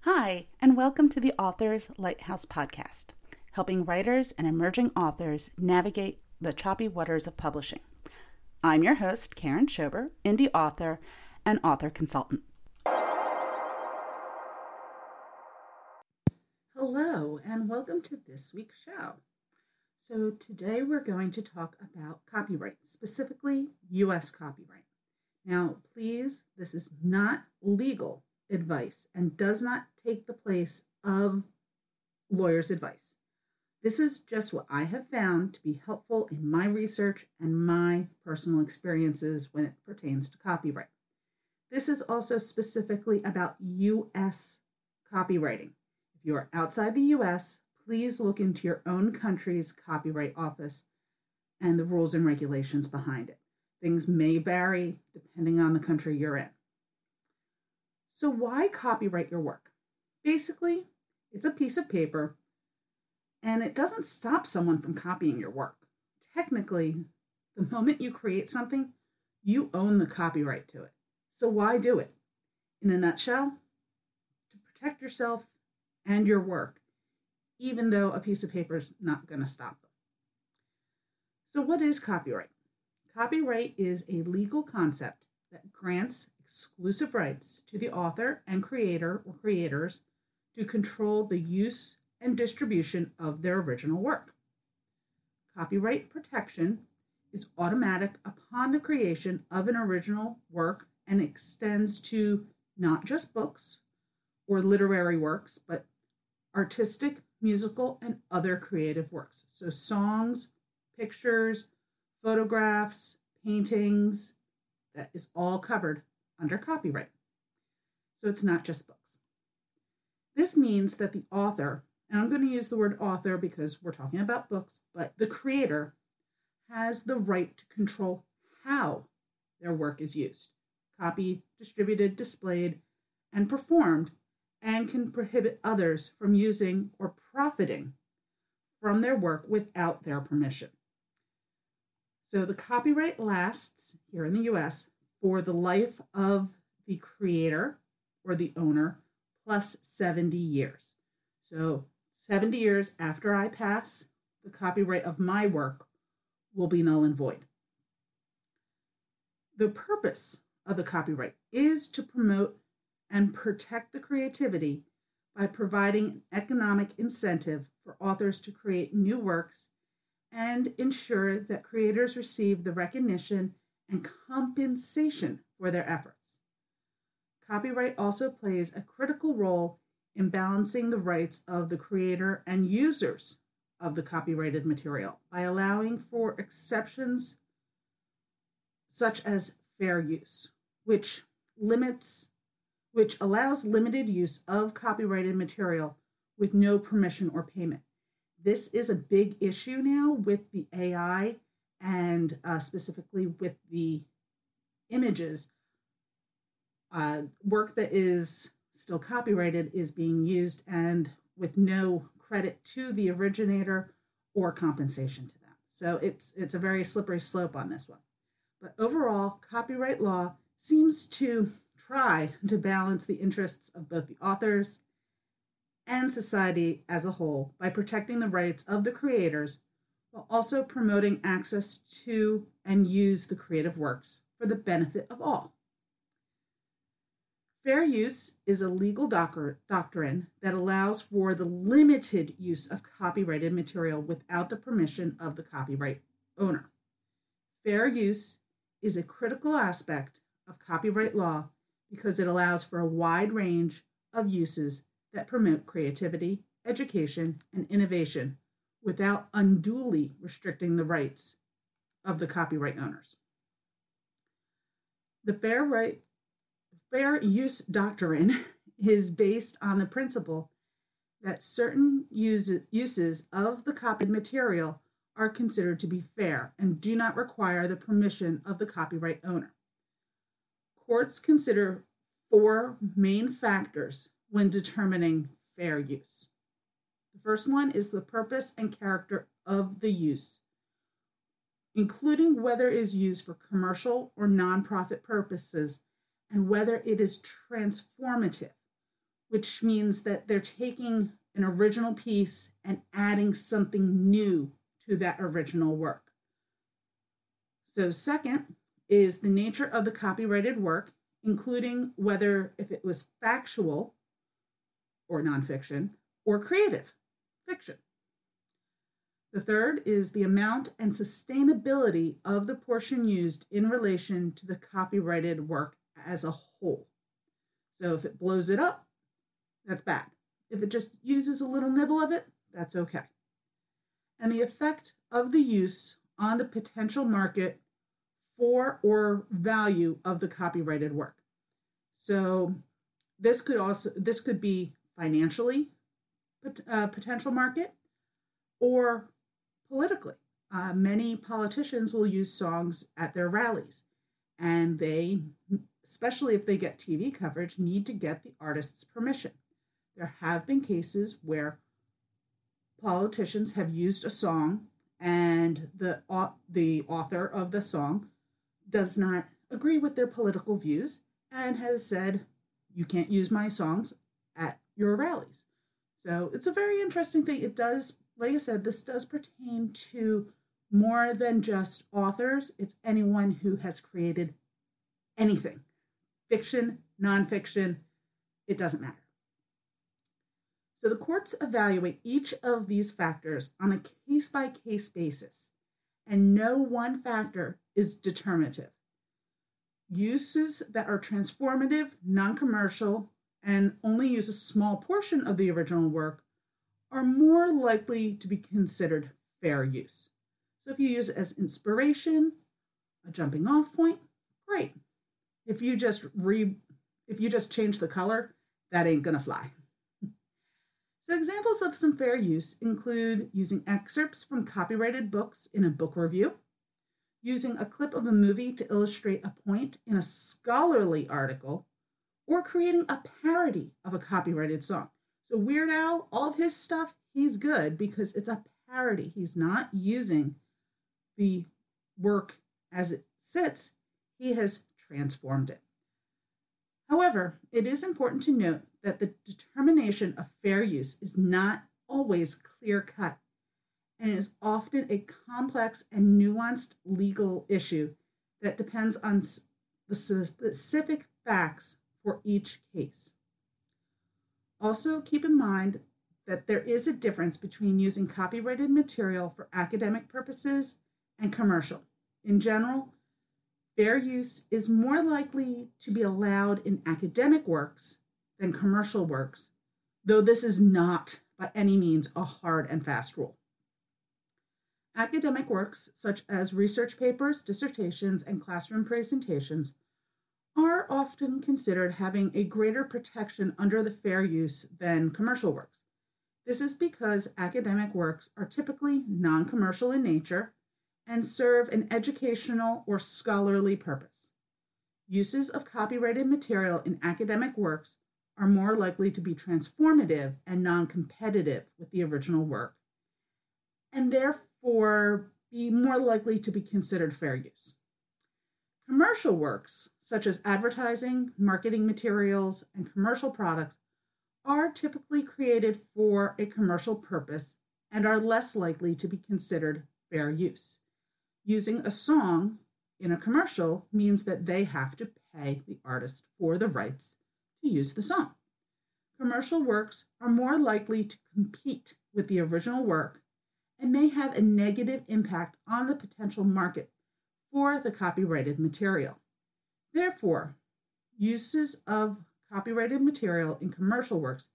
Hi, and welcome to the Authors Lighthouse Podcast, helping writers and emerging authors navigate the choppy waters of publishing. I'm your host, Karen Schober, indie author and author consultant. Hello, and welcome to this week's show. So today we're going to talk about copyright, specifically U.S. copyright. Now, please, this is not legal advice and does not take the place of lawyers' advice. This is just what I have found to be helpful in my research and my personal experiences when it pertains to copyright. This is also specifically about U.S. copywriting. If you are outside the U.S., please look into your own country's copyright office and the rules and regulations behind it. Things may vary depending on the country you're in. So why copyright your work? Basically, it's a piece of paper, and it doesn't stop someone from copying your work. Technically, the moment you create something, you own the copyright to it. So why do it? In a nutshell, to protect yourself and your work, even though a piece of paper is not going to stop them. So what is copyright? Copyright is a legal concept that grants exclusive rights to the author and creator or creators to control the use and distribution of their original work. Copyright protection is automatic upon the creation of an original work and extends to not just books or literary works, but artistic, musical, and other creative works. So songs, pictures, photographs, paintings, that is all covered under copyright. So it's not just books. This means that the author, and I'm going to use the word author because we're talking about books, but the creator has the right to control how their work is used, copied, distributed, displayed, and performed, and can prohibit others from using or profiting from their work without their permission. So the copyright lasts here in the U.S. for the life of the creator or the owner plus 70 years. So 70 years after I pass, the copyright of my work will be null and void. The purpose of the copyright is to promote and protect the creativity by providing an economic incentive for authors to create new works and ensure that creators receive the recognition and compensation for their efforts. Copyright also plays a critical role in balancing the rights of the creator and users of the copyrighted material by allowing for exceptions such as fair use, which allows limited use of copyrighted material with no permission or payment. This is a big issue now with the AI and specifically with the images. Work that is still copyrighted is being used and with no credit to the originator or compensation to them. So it's a very slippery slope on this one. But overall, copyright law seems to try to balance the interests of both the authors and society as a whole by protecting the rights of the creators while also promoting access to and use the creative works for the benefit of all. Fair use is a legal doctrine that allows for the limited use of copyrighted material without the permission of the copyright owner. Fair use is a critical aspect of copyright law because it allows for a wide range of uses that promote creativity, education, and innovation without unduly restricting the rights of the copyright owners. The fair use doctrine is based on the principle that certain uses of the copied material are considered to be fair and do not require the permission of the copyright owner. Courts consider four main factors when determining fair use. The first one is the purpose and character of the use, including whether it is used for commercial or nonprofit purposes and whether it is transformative, which means that they're taking an original piece and adding something new to that original work. So second is the nature of the copyrighted work, including whether if it was factual or nonfiction or creative fiction. The third is the amount and sustainability of the portion used in relation to the copyrighted work as a whole. So if it blows it up, that's bad. If it just uses a little nibble of it, that's okay. And the effect of the use on the potential market for or value of the copyrighted work. So this could be financially potential market or politically. Many politicians will use songs at their rallies, and they, especially if they get TV coverage, need to get the artist's permission. There have been cases where politicians have used a song and the author of the song does not agree with their political views and has said, you can't use my songs at your rallies. So it's a very interesting thing. It does, like I said, this does pertain to more than just authors. It's anyone who has created anything, fiction, nonfiction, it doesn't matter. So the courts evaluate each of these factors on a case-by-case basis, and no one factor is determinative. Uses that are transformative, non-commercial, and only use a small portion of the original work are more likely to be considered fair use. So if you use it as inspiration, a jumping-off point, great. If you just change the color, that ain't gonna fly. So examples of some fair use include using excerpts from copyrighted books in a book review, using a clip of a movie to illustrate a point in a scholarly article, or creating a parody of a copyrighted song. So Weird Al, all of his stuff, he's good because it's a parody. He's not using the work as it sits. He has transformed it. However, it is important to note that the determination of fair use is not always clear-cut and is often a complex and nuanced legal issue that depends on the specific facts for each case. Also, keep in mind that there is a difference between using copyrighted material for academic purposes and commercial. In general, fair use is more likely to be allowed in academic works than commercial works, though this is not by any means a hard and fast rule. Academic works, such as research papers, dissertations, and classroom presentations, are often considered having a greater protection under the fair use than commercial works. This is because academic works are typically non-commercial in nature and serve an educational or scholarly purpose. Uses of copyrighted material in academic works are more likely to be transformative and non-competitive with the original work, and therefore be more likely to be considered fair use. Commercial works, such as advertising, marketing materials, and commercial products, are typically created for a commercial purpose and are less likely to be considered fair use. Using a song in a commercial means that they have to pay the artist for the rights to use the song. Commercial works are more likely to compete with the original work and may have a negative impact on the potential market for the copyrighted material. Therefore, uses of copyrighted material in commercial works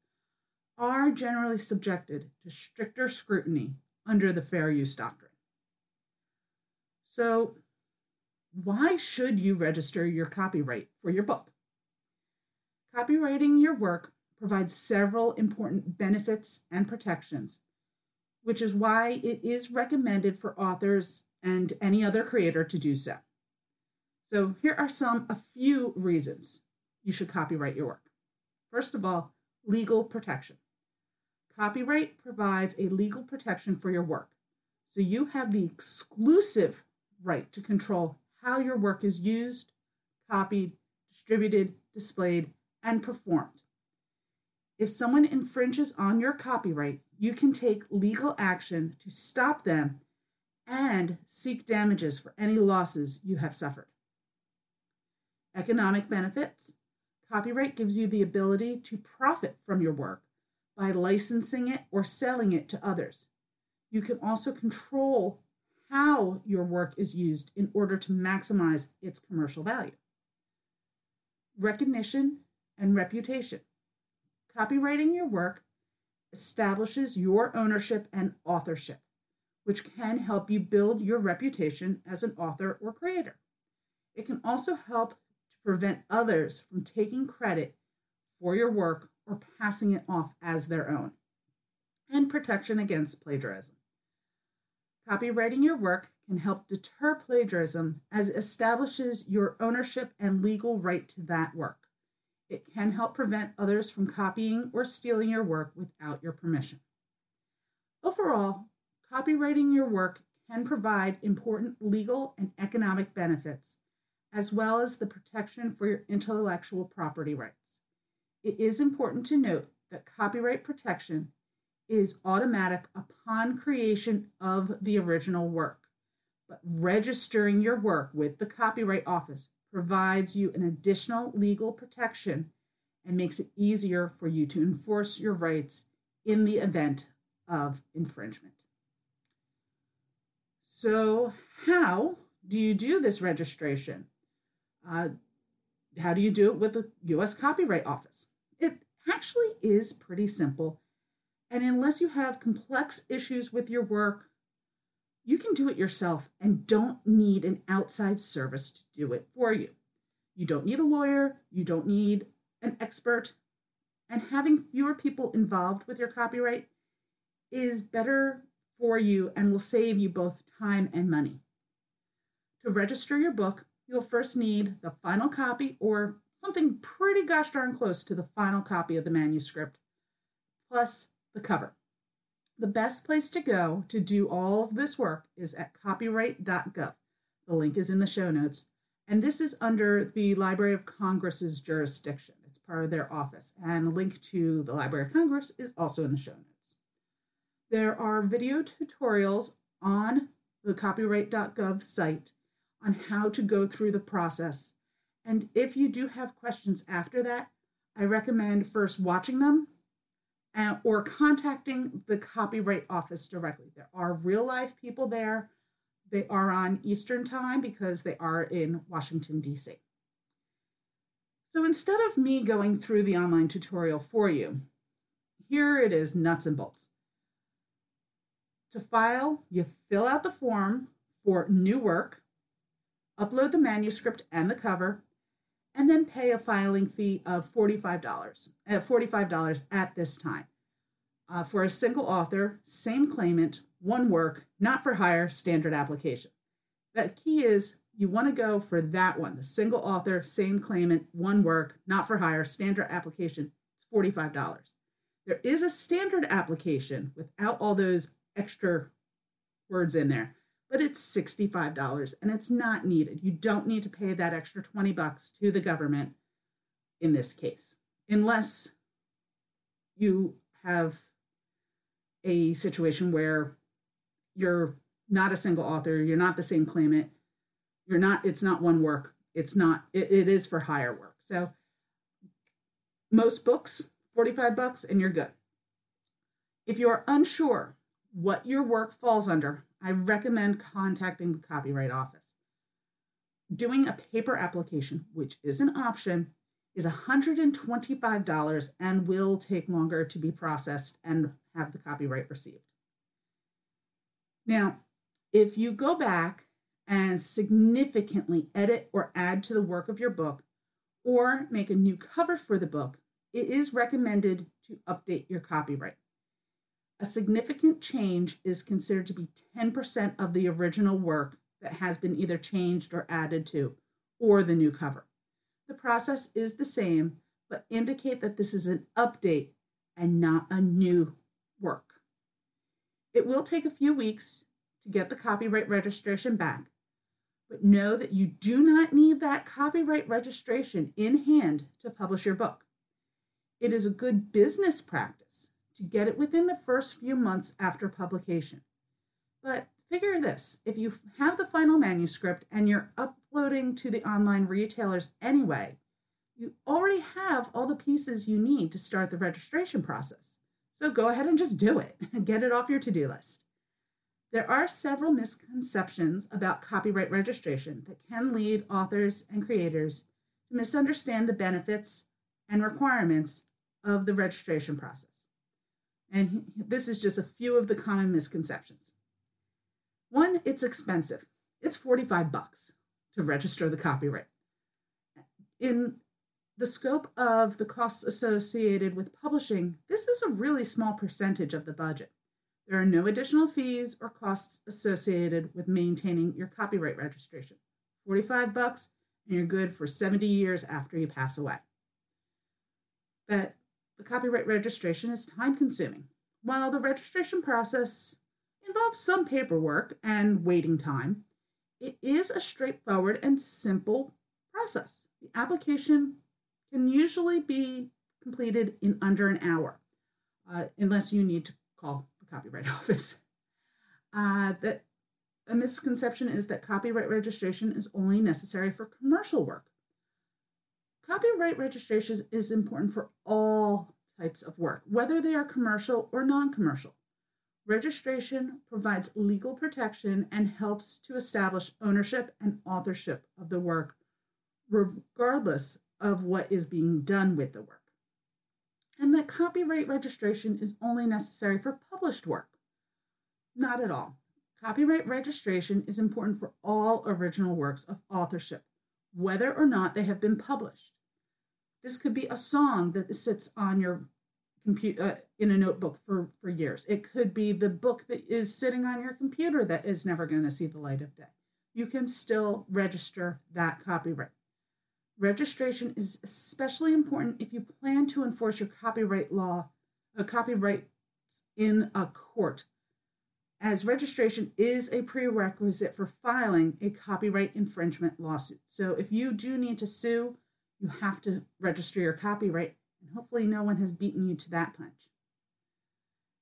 are generally subjected to stricter scrutiny under the fair use doctrine. So, why should you register your copyright for your book? Copywriting your work provides several important benefits and protections, which is why it is recommended for authors and any other creator to do so. So here are a few reasons you should copyright your work. First of all, legal protection. Copyright provides a legal protection for your work, so you have the exclusive right to control how your work is used, copied, distributed, displayed, and performed. If someone infringes on your copyright, you can take legal action to stop them and seek damages for any losses you have suffered. Economic benefits. Copyright gives you the ability to profit from your work by licensing it or selling it to others. You can also control how your work is used in order to maximize its commercial value. Recognition and reputation. Copywriting your work establishes your ownership and authorship, which can help you build your reputation as an author or creator. It can also help to prevent others from taking credit for your work or passing it off as their own. And protection against plagiarism. Copywriting your work can help deter plagiarism as it establishes your ownership and legal right to that work. It can help prevent others from copying or stealing your work without your permission. Overall, copywriting your work can provide important legal and economic benefits, as well as the protection for your intellectual property rights. It is important to note that copyright protection is automatic upon creation of the original work, but registering your work with the Copyright Office provides you an additional legal protection and makes it easier for you to enforce your rights in the event of infringement. So how do you do this registration? How do you do it with the U.S. Copyright Office? It actually is pretty simple. And unless you have complex issues with your work, you can do it yourself and don't need an outside service to do it for you. You don't need a lawyer. You don't need an expert. And having fewer people involved with your copyright is better for you and will save you both time and money. To register your book, you'll first need the final copy or something pretty gosh darn close to the final copy of the manuscript, plus the cover. The best place to go to do all of this work is at copyright.gov. The link is in the show notes. And this is under the Library of Congress's jurisdiction. It's part of their office. And a link to the Library of Congress is also in the show notes. There are video tutorials on the copyright.gov site on how to go through the process. And if you do have questions after that, I recommend first watching them or contacting the Copyright Office directly. There are real-life people there. They are on Eastern Time because they are in Washington, D.C. So instead of me going through the online tutorial for you, here it is, nuts and bolts. To file, you fill out the form for new work, upload the manuscript and the cover, and then pay a filing fee of $45 at this time. For a single author, same claimant, one work, not for hire, standard application. The key is you want to go for that one, the single author, same claimant, one work, not for hire, standard application, it's $45. There is a standard application without all those extra words in there, but it's $65 and it's not needed. You don't need to pay that extra $20 to the government in this case, unless you have a situation where you're not a single author, you're not the same claimant, it's not one work, it is for hire work. So most books, $45 and you're good. If you're unsure what your work falls under, I recommend contacting the Copyright Office. Doing a paper application, which is an option, is $125 and will take longer to be processed and have the copyright received. Now, if you go back and significantly edit or add to the work of your book or make a new cover for the book, it is recommended to update your copyright. A significant change is considered to be 10% of the original work that has been either changed or added to, or the new cover. The process is the same, but indicate that this is an update and not a new work. It will take a few weeks to get the copyright registration back, But know that you do not need that copyright registration in hand to publish your book. It is a good business practice to get it within the first few months after publication. But figure this, if you have the final manuscript and you're uploading to the online retailers anyway, you already have all the pieces you need to start the registration process. So go ahead and just do it and get it off your to-do list. There are several misconceptions about copyright registration that can lead authors and creators to misunderstand the benefits and requirements of the registration process. And this is just a few of the common misconceptions. One, it's expensive. It's $45 to register the copyright. In the scope of the costs associated with publishing, this is a really small percentage of the budget. There are no additional fees or costs associated with maintaining your copyright registration. $45, and you're good for 70 years after you pass away. But the copyright registration is time-consuming. While the registration process involves some paperwork and waiting time, it is a straightforward and simple process. The application can usually be completed in under an hour, unless you need to call Copyright Office. A misconception is that copyright registration is only necessary for commercial work. Copyright registration is important for all types of work, whether they are commercial or non-commercial. Registration provides legal protection and helps to establish ownership and authorship of the work, regardless of what is being done with the work. And that copyright registration is only necessary for published work. Not at all. Copyright registration is important for all original works of authorship, whether or not they have been published. This could be a song that sits on your computer in a notebook for years. It could be the book that is sitting on your computer that is never going to see the light of day. You can still register that copyright. Registration is especially important if you plan to enforce your copyright law, a copyright in a court, as registration is a prerequisite for filing a copyright infringement lawsuit. So if you do need to sue, you have to register your copyright, and hopefully no one has beaten you to that punch.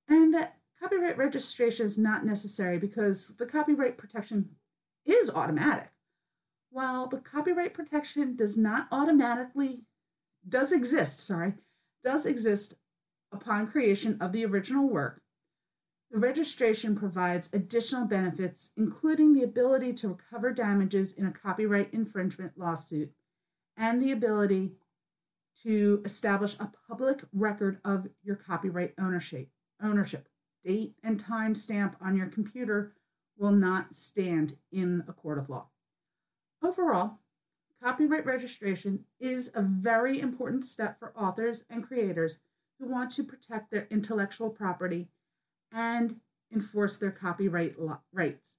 And that copyright registration is not necessary because the copyright protection is automatic. While the copyright protection does exist upon creation of the original work, the registration provides additional benefits, including the ability to recover damages in a copyright infringement lawsuit and the ability to establish a public record of your copyright ownership. Date and time stamp on your computer will not stand in a court of law. Overall, copyright registration is a very important step for authors and creators who want to protect their intellectual property and enforce their copyright rights.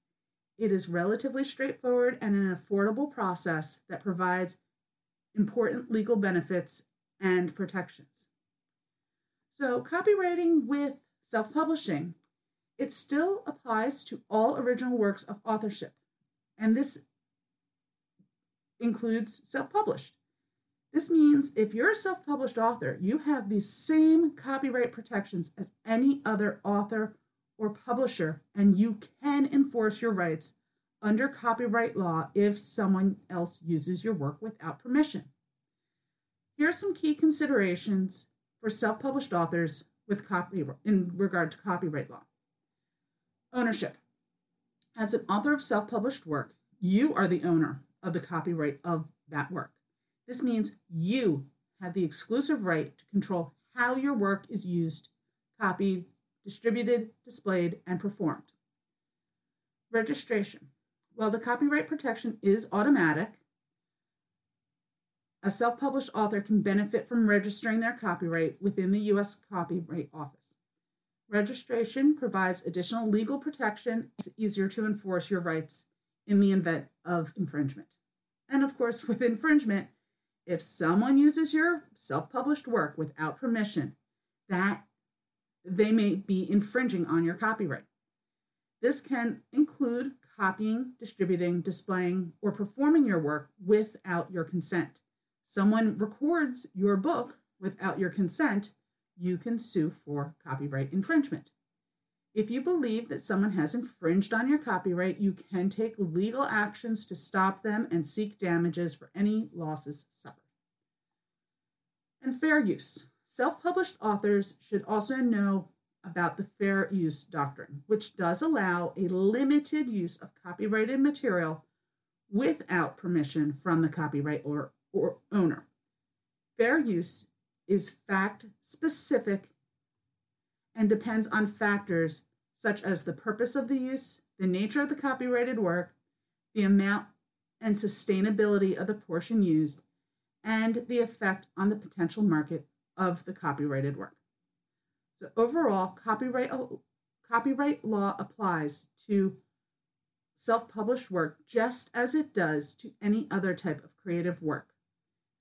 It is relatively straightforward and an affordable process that provides important legal benefits and protections. So, copywriting with self-publishing, it still applies to all original works of authorship, and this includes self-published. This means if you're a self-published author, you have the same copyright protections as any other author or publisher, and you can enforce your rights under copyright law if someone else uses your work without permission. Here are some key considerations for self-published authors with copyright in regard to copyright law. Ownership. As an author of self-published work, you are the owner of the copyright of that work. This means you have the exclusive right to control how your work is used, copied, distributed, displayed, and performed. Registration. While the copyright protection is automatic, a self-published author can benefit from registering their copyright within the U.S. Copyright Office. Registration provides additional legal protection. It's easier to enforce your rights in the event of infringement. And of course, with infringement, if someone uses your self-published work without permission, that they may be infringing on your copyright. This can include copying, distributing, displaying, or performing your work without your consent. Someone records your book without your consent, you can sue for copyright infringement. If you believe that someone has infringed on your copyright, you can take legal actions to stop them and seek damages for any losses suffered. And fair use. Self-published authors should also know about the fair use doctrine, which does allow a limited use of copyrighted material without permission from the copyright or owner. Fair use is fact-specific and depends on factors such as the purpose of the use, the nature of the copyrighted work, the amount and sustainability of the portion used, and the effect on the potential market of the copyrighted work. So overall, copyright law applies to self-published work just as it does to any other type of creative work.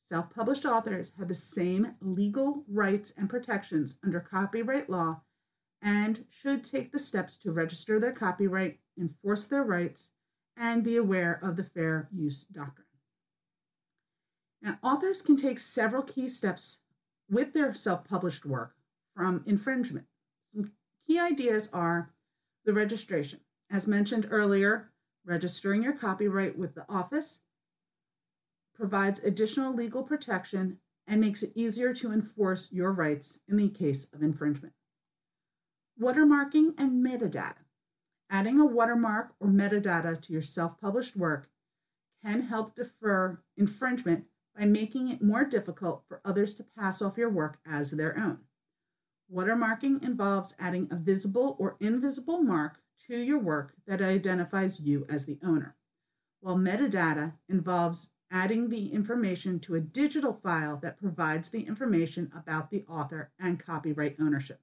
Self-published authors have the same legal rights and protections under copyright law and should take the steps to register their copyright, enforce their rights, and be aware of the fair use doctrine. Now, authors can take several key steps with their self-published work from infringement. Some key ideas are the registration. As mentioned earlier, registering your copyright with the office provides additional legal protection and makes it easier to enforce your rights in the case of infringement. Watermarking and metadata. Adding a watermark or metadata to your self-published work can help defer infringement by making it more difficult for others to pass off your work as their own. Watermarking involves adding a visible or invisible mark to your work that identifies you as the owner, while metadata involves adding the information to a digital file that provides the information about the author and copyright ownership.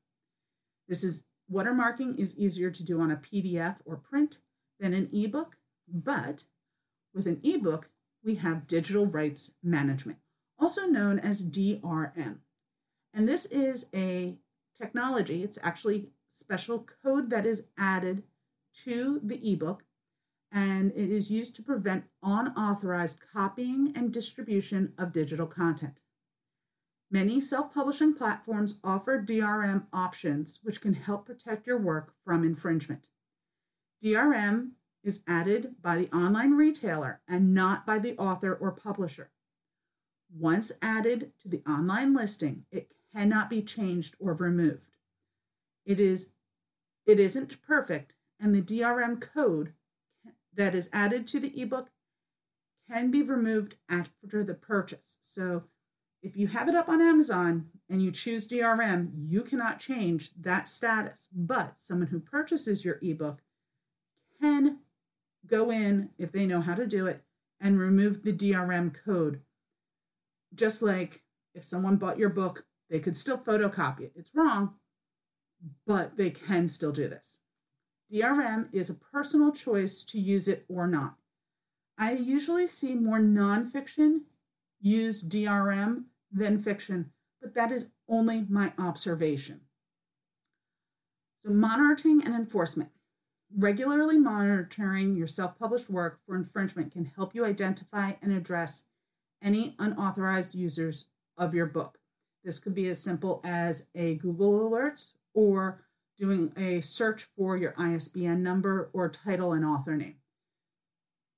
Watermarking is easier to do on a PDF or print than an ebook, but with an ebook, we have digital rights management, also known as DRM. And this is a technology, it's actually special code that is added to the ebook, and it is used to prevent unauthorized copying and distribution of digital content. Many self-publishing platforms offer DRM options, which can help protect your work from infringement. DRM is added by the online retailer and not by the author or publisher. Once added to the online listing, it cannot be changed or removed. It isn't perfect, and the DRM code that is added to the ebook can be removed after the purchase. So if you have it up on Amazon and you choose DRM, you cannot change that status. But someone who purchases your ebook can go in, if they know how to do it, and remove the DRM code. Just like if someone bought your book, they could still photocopy it. It's wrong, but they can still do this. DRM is a personal choice to use it or not. I usually see more nonfiction use DRM than fiction, but that is only my observation. So monitoring and enforcement. Regularly monitoring your self-published work for infringement can help you identify and address any unauthorized users of your book. This could be as simple as a Google Alerts or doing a search for your ISBN number or title and author name.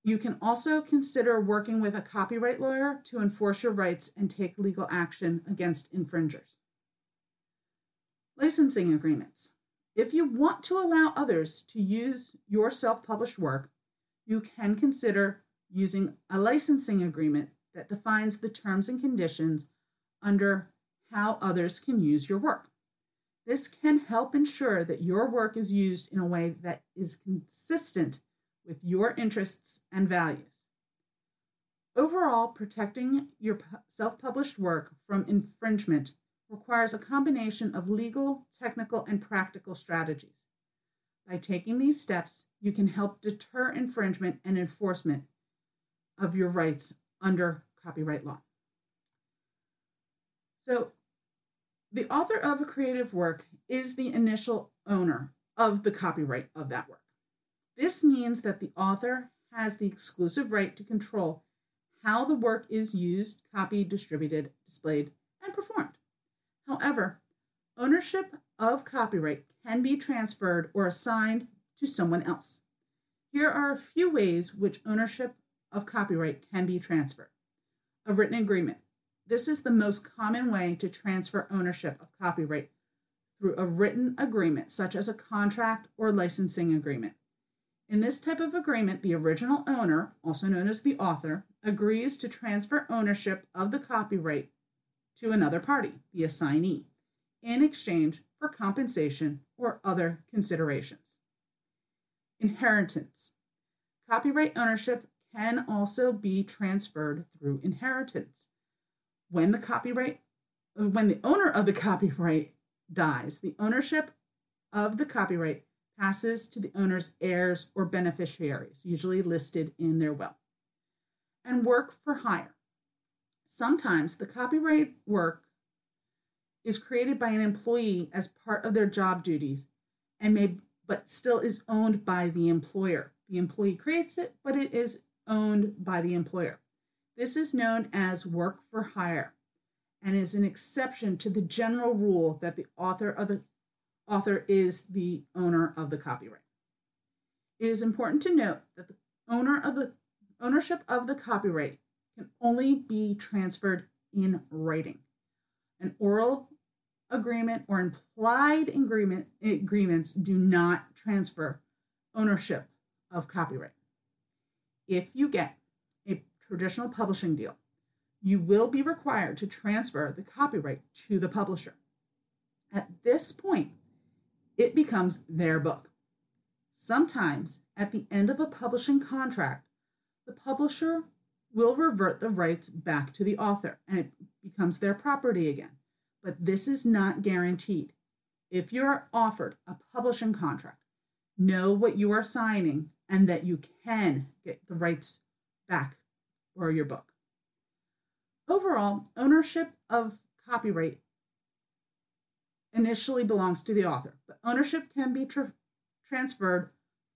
You can also consider working with a copyright lawyer to enforce your rights and take legal action against infringers. Licensing agreements. If you want to allow others to use your self-published work, you can consider using a licensing agreement that defines the terms and conditions under how others can use your work. This can help ensure that your work is used in a way that is consistent with your interests and values. Overall, protecting your self-published work from infringement requires a combination of legal, technical, and practical strategies. By taking these steps, you can help deter infringement and enforcement of your rights under copyright law. So, the author of a creative work is the initial owner of the copyright of that work. This means that the author has the exclusive right to control how the work is used, copied, distributed, displayed, and performed. However, ownership of copyright can be transferred or assigned to someone else. Here are a few ways which ownership of copyright can be transferred. A written agreement. This is the most common way to transfer ownership of copyright through a written agreement, such as a contract or licensing agreement. In this type of agreement, the original owner, also known as the author, agrees to transfer ownership of the copyright to another party, the assignee, in exchange for compensation or other considerations. Inheritance. Copyright ownership can also be transferred through inheritance. When the owner of the copyright dies, the ownership of the copyright passes to the owner's heirs or beneficiaries, usually listed in their will. And work for hire. Sometimes the copyright work is created by an employee as part of their job duties and but still is owned by the employer. The employee creates it, but it is owned by the employer. This is known as work for hire and is an exception to the general rule that the author is the owner of the copyright. It is important to note that the ownership of the copyright can only be transferred in writing. An oral agreement or implied agreements do not transfer ownership of copyright. If you get a traditional publishing deal, you will be required to transfer the copyright to the publisher. At this point, it becomes their book. Sometimes, at the end of a publishing contract, the publisher will revert the rights back to the author, and it becomes their property again. But this is not guaranteed. If you are offered a publishing contract, know what you are signing and that you can get the rights back for your book. Overall, ownership of copyright initially belongs to the author, but ownership can be transferred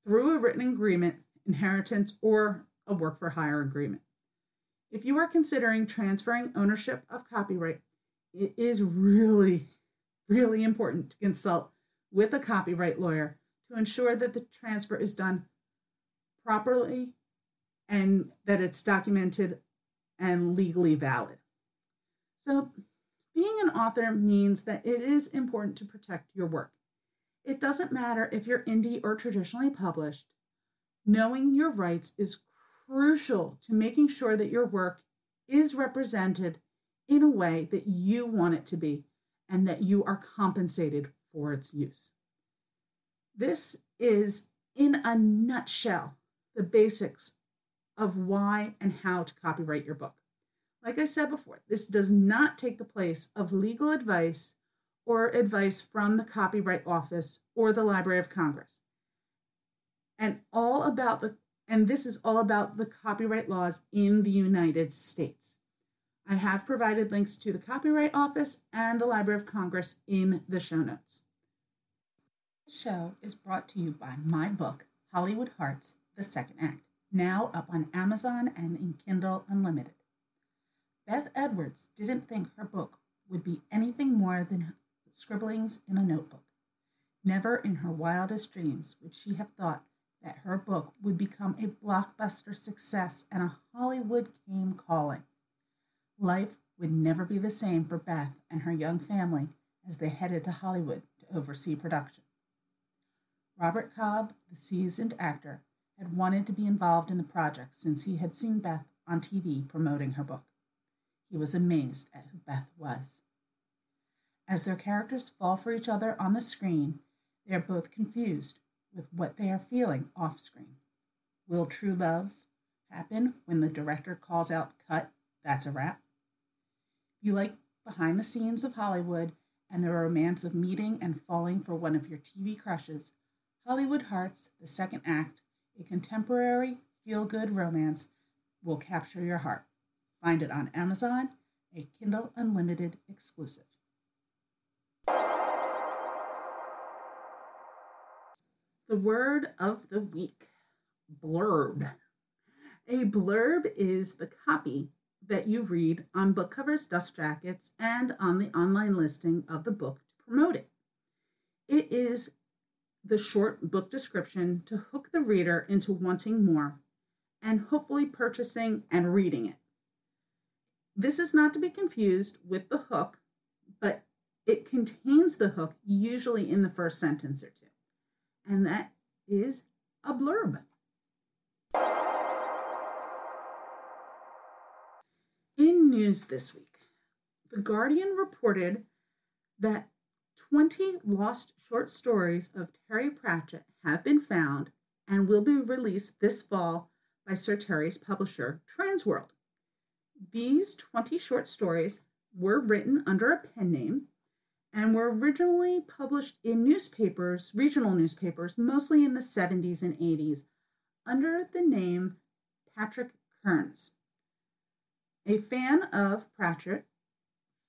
through a written agreement, inheritance, or a work-for-hire agreement. If you are considering transferring ownership of copyright, it is really, really important to consult with a copyright lawyer to ensure that the transfer is done properly and that it's documented and legally valid. So, being an author means that it is important to protect your work. It doesn't matter if you're indie or traditionally published. Knowing your rights is crucial to making sure that your work is represented in a way that you want it to be and that you are compensated for its use. This is, in a nutshell, the basics of why and how to copyright your book. Like I said before, this does not take the place of legal advice or advice from the Copyright Office or the Library of Congress. And this is all about the copyright laws in the United States. I have provided links to the Copyright Office and the Library of Congress in the show notes. This show is brought to you by my book, Hollywood Hearts: The Second Act, now up on Amazon and in Kindle Unlimited. Beth Edwards didn't think her book would be anything more than scribblings in a notebook. Never in her wildest dreams would she have thought that her book would become a blockbuster success and a Hollywood came calling. Life would never be the same for Beth and her young family as they headed to Hollywood to oversee production. Robert Cobb, the seasoned actor, had wanted to be involved in the project since he had seen Beth on TV promoting her book. He was amazed at who Beth was. As their characters fall for each other on the screen, they are both confused with what they are feeling off screen. Will true love happen when the director calls out, "Cut, that's a wrap"? If you like behind the scenes of Hollywood and the romance of meeting and falling for one of your TV crushes, Hollywood Hearts: The Second Act, a contemporary feel-good romance, will capture your heart. Find it on Amazon, a Kindle Unlimited exclusive. The word of the week. blurb. A blurb is the copy that you read on book covers, dust jackets, and on the online listing of the book to promote it. It is the short book description to hook the reader into wanting more and hopefully purchasing and reading it. This is not to be confused with the hook, but it contains the hook usually in the first sentence or two. And that is a blurb. In news this week, The Guardian reported that 20 lost short stories of Terry Pratchett have been found and will be released this fall by Sir Terry's publisher, Transworld. These 20 short stories were written under a pen name and were originally published in newspapers, regional newspapers, mostly in the 70s and 80s, under the name Patrick Kearns. A fan of Pratchett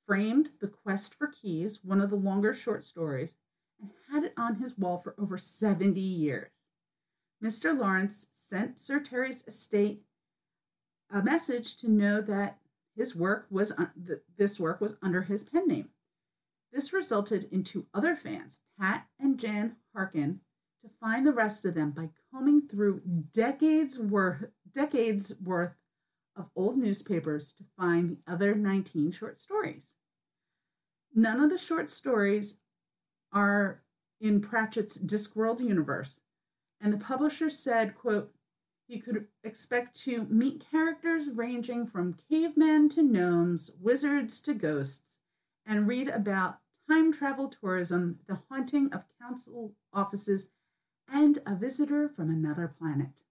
framed The Quest for Keys, one of the longer short stories, and had it on his wall for over 70 years. Mr. Lawrence sent Sir Terry's estate a message to know that this work was under his pen name. This resulted in two other fans, Pat and Jan Harkin, to find the rest of them by combing through decades worth of old newspapers to find the other 19 short stories. None of the short stories are in Pratchett's Discworld universe, and the publisher said, quote, "You could expect to meet characters ranging from cavemen to gnomes, wizards to ghosts, and read about time travel tourism, the haunting of council offices, and a visitor from another planet."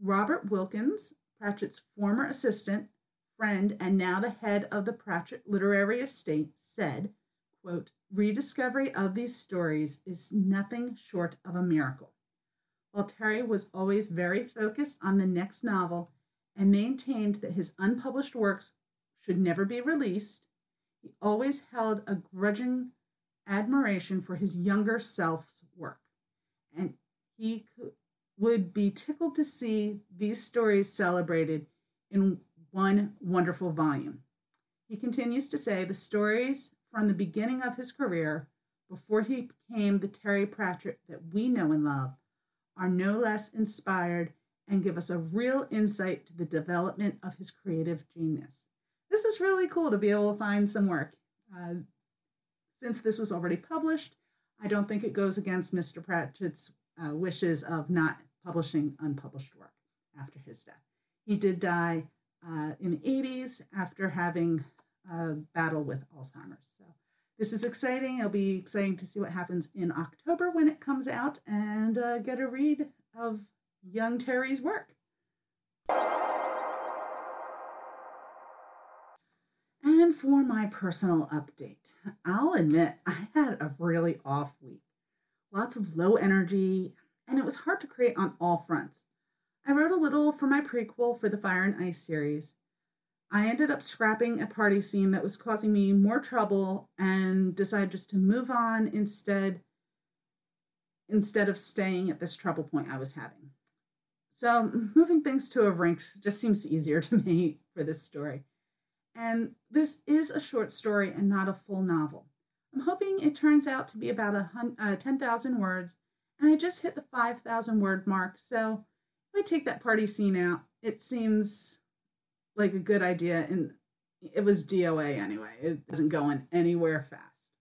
Robert Wilkins, Pratchett's former assistant, friend, and now the head of the Pratchett Literary Estate, said, quote, "Rediscovery of these stories is nothing short of a miracle. While Terry was always very focused on the next novel and maintained that his unpublished works should never be released, he always held a grudging admiration for his younger self's work, and he would be tickled to see these stories celebrated in one wonderful volume." He continues to say the stories from the beginning of his career, before he became the Terry Pratchett that we know and love, are no less inspired and give us a real insight to the development of his creative genius. This is really cool to be able to find some work. Since this was already published, I don't think it goes against Mr. Pratchett's wishes of not publishing unpublished work after his death. He did die in the 80s after having a battle with Alzheimer's. So this is exciting. It'll be exciting to see what happens in October when it comes out and get a read of young Terry's work. And for my personal update, I'll admit I had a really off week. Lots of low energy, and it was hard to create on all fronts. I wrote a little for my prequel for the Fire and Ice series. I ended up scrapping a party scene that was causing me more trouble and decided just to move on instead of staying at this trouble point I was having. So moving things to a rink just seems easier to me for this story. And this is a short story and not a full novel. I'm hoping it turns out to be about 10,000 words, and I just hit the 5,000 word mark, so if I take that party scene out, it seems like a good idea, and it was DOA anyway. It isn't going anywhere fast.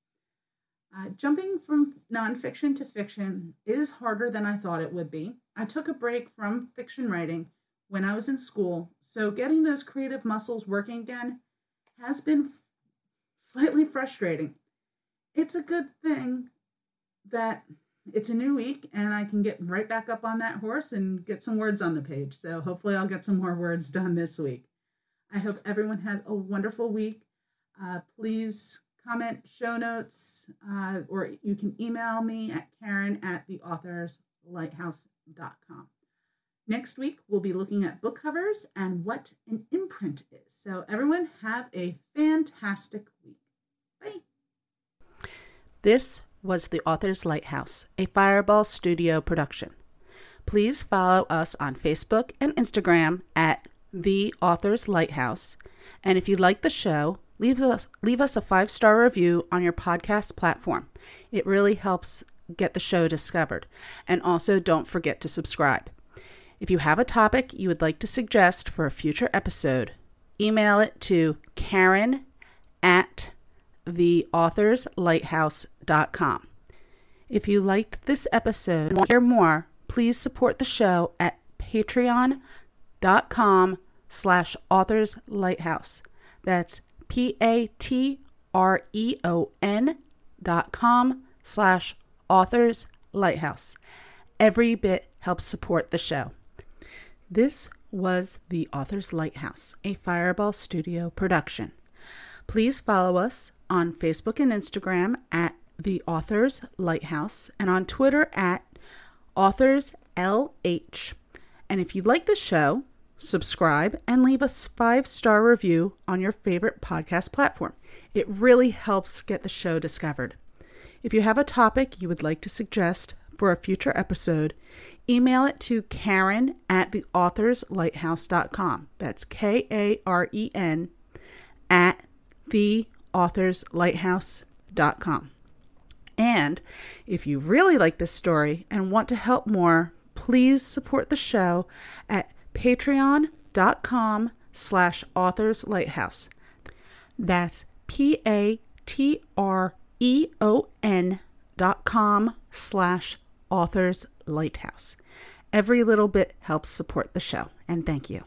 Jumping from nonfiction to fiction is harder than I thought it would be. I took a break from fiction writing when I was in school, so getting those creative muscles working again has been slightly frustrating. It's a good thing that it's a new week and I can get right back up on that horse and get some words on the page, so hopefully I'll get some more words done this week. I hope everyone has a wonderful week. Please comment show notes, or you can email me at karen@theauthorslighthouse.com. Next week, we'll be looking at book covers and what an imprint is. So everyone have a fantastic week. Bye. This was The Author's Lighthouse, a Fireball Studio production. please follow us on Facebook and Instagram at The Authors Lighthouse. And if you like the show, leave us a 5-star review on your podcast platform. It really helps get the show discovered. And also, don't forget to subscribe. If you have a topic you would like to suggest for a future episode, email it to Karen@theauthorslighthouse.com. If you liked this episode and want to hear more, please support the show at patreon.com/authorslighthouse. That's patreon.com/authorslighthouse. Every bit helps support the show. This was The Authors Lighthouse, a Fireball Studio production. Please follow us on Facebook and Instagram at The Authors Lighthouse and on Twitter at AuthorsLH. And if you like the show, subscribe and leave us 5-star review on your favorite podcast platform. It really helps get the show discovered. If you have a topic you would like to suggest for a future episode, email it to Karen@theauthorslighthouse.com. That's Karen at theauthorslighthouse.com. And if you really like this story and want to help more, please support the show at patreon.com/authorslighthouse. That's patreon.com/authorslighthouse. Every little bit helps support the show, and thank you.